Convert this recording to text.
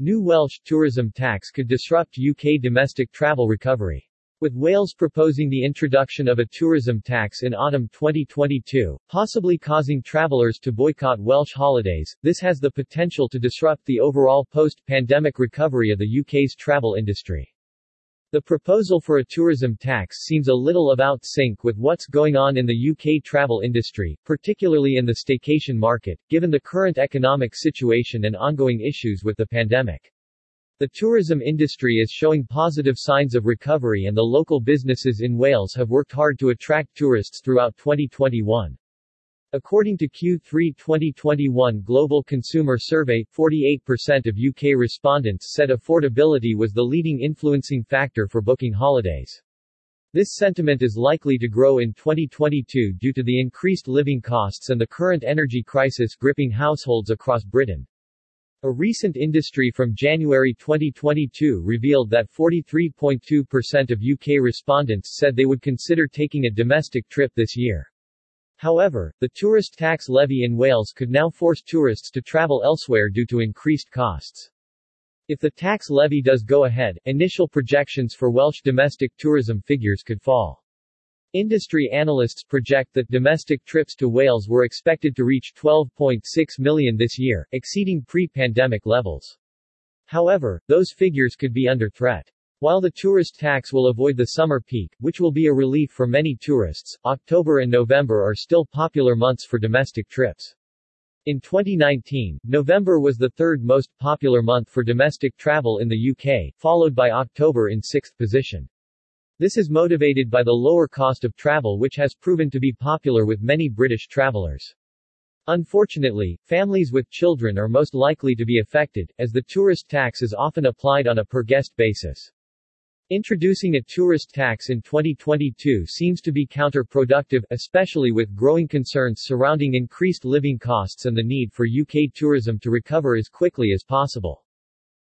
New Welsh tourism tax could disrupt UK domestic travel recovery. With Wales proposing the introduction of a tourism tax in autumn 2022, possibly causing travellers to boycott Welsh holidays, this has the potential to disrupt the overall post-pandemic recovery of the UK's travel industry. The proposal for a tourism tax seems a little out sync with what's going on in the UK travel industry, particularly in the staycation market, given the current economic situation and ongoing issues with the pandemic. The tourism industry is showing positive signs of recovery, and the local businesses in Wales have worked hard to attract tourists throughout 2021. According to Q3 2021 Global Consumer Survey, 48% of UK respondents said affordability was the leading influencing factor for booking holidays. This sentiment is likely to grow in 2022 due to the increased living costs and the current energy crisis gripping households across Britain. A recent industry from January 2022 revealed that 43.2% of UK respondents said they would consider taking a domestic trip this year. However, the tourist tax levy in Wales could now force tourists to travel elsewhere due to increased costs. If the tax levy does go ahead, initial projections for Welsh domestic tourism figures could fall. Industry analysts project that domestic trips to Wales were expected to reach 12.6 million this year, exceeding pre-pandemic levels. However, those figures could be under threat. While the tourist tax will avoid the summer peak, which will be a relief for many tourists, October and November are still popular months for domestic trips. In 2019, November was the third most popular month for domestic travel in the UK, followed by October in sixth position. This is motivated by the lower cost of travel, which has proven to be popular with many British travellers. Unfortunately, families with children are most likely to be affected, as the tourist tax is often applied on a per-guest basis. Introducing a tourist tax in 2022 seems to be counterproductive, especially with growing concerns surrounding increased living costs and the need for UK tourism to recover as quickly as possible.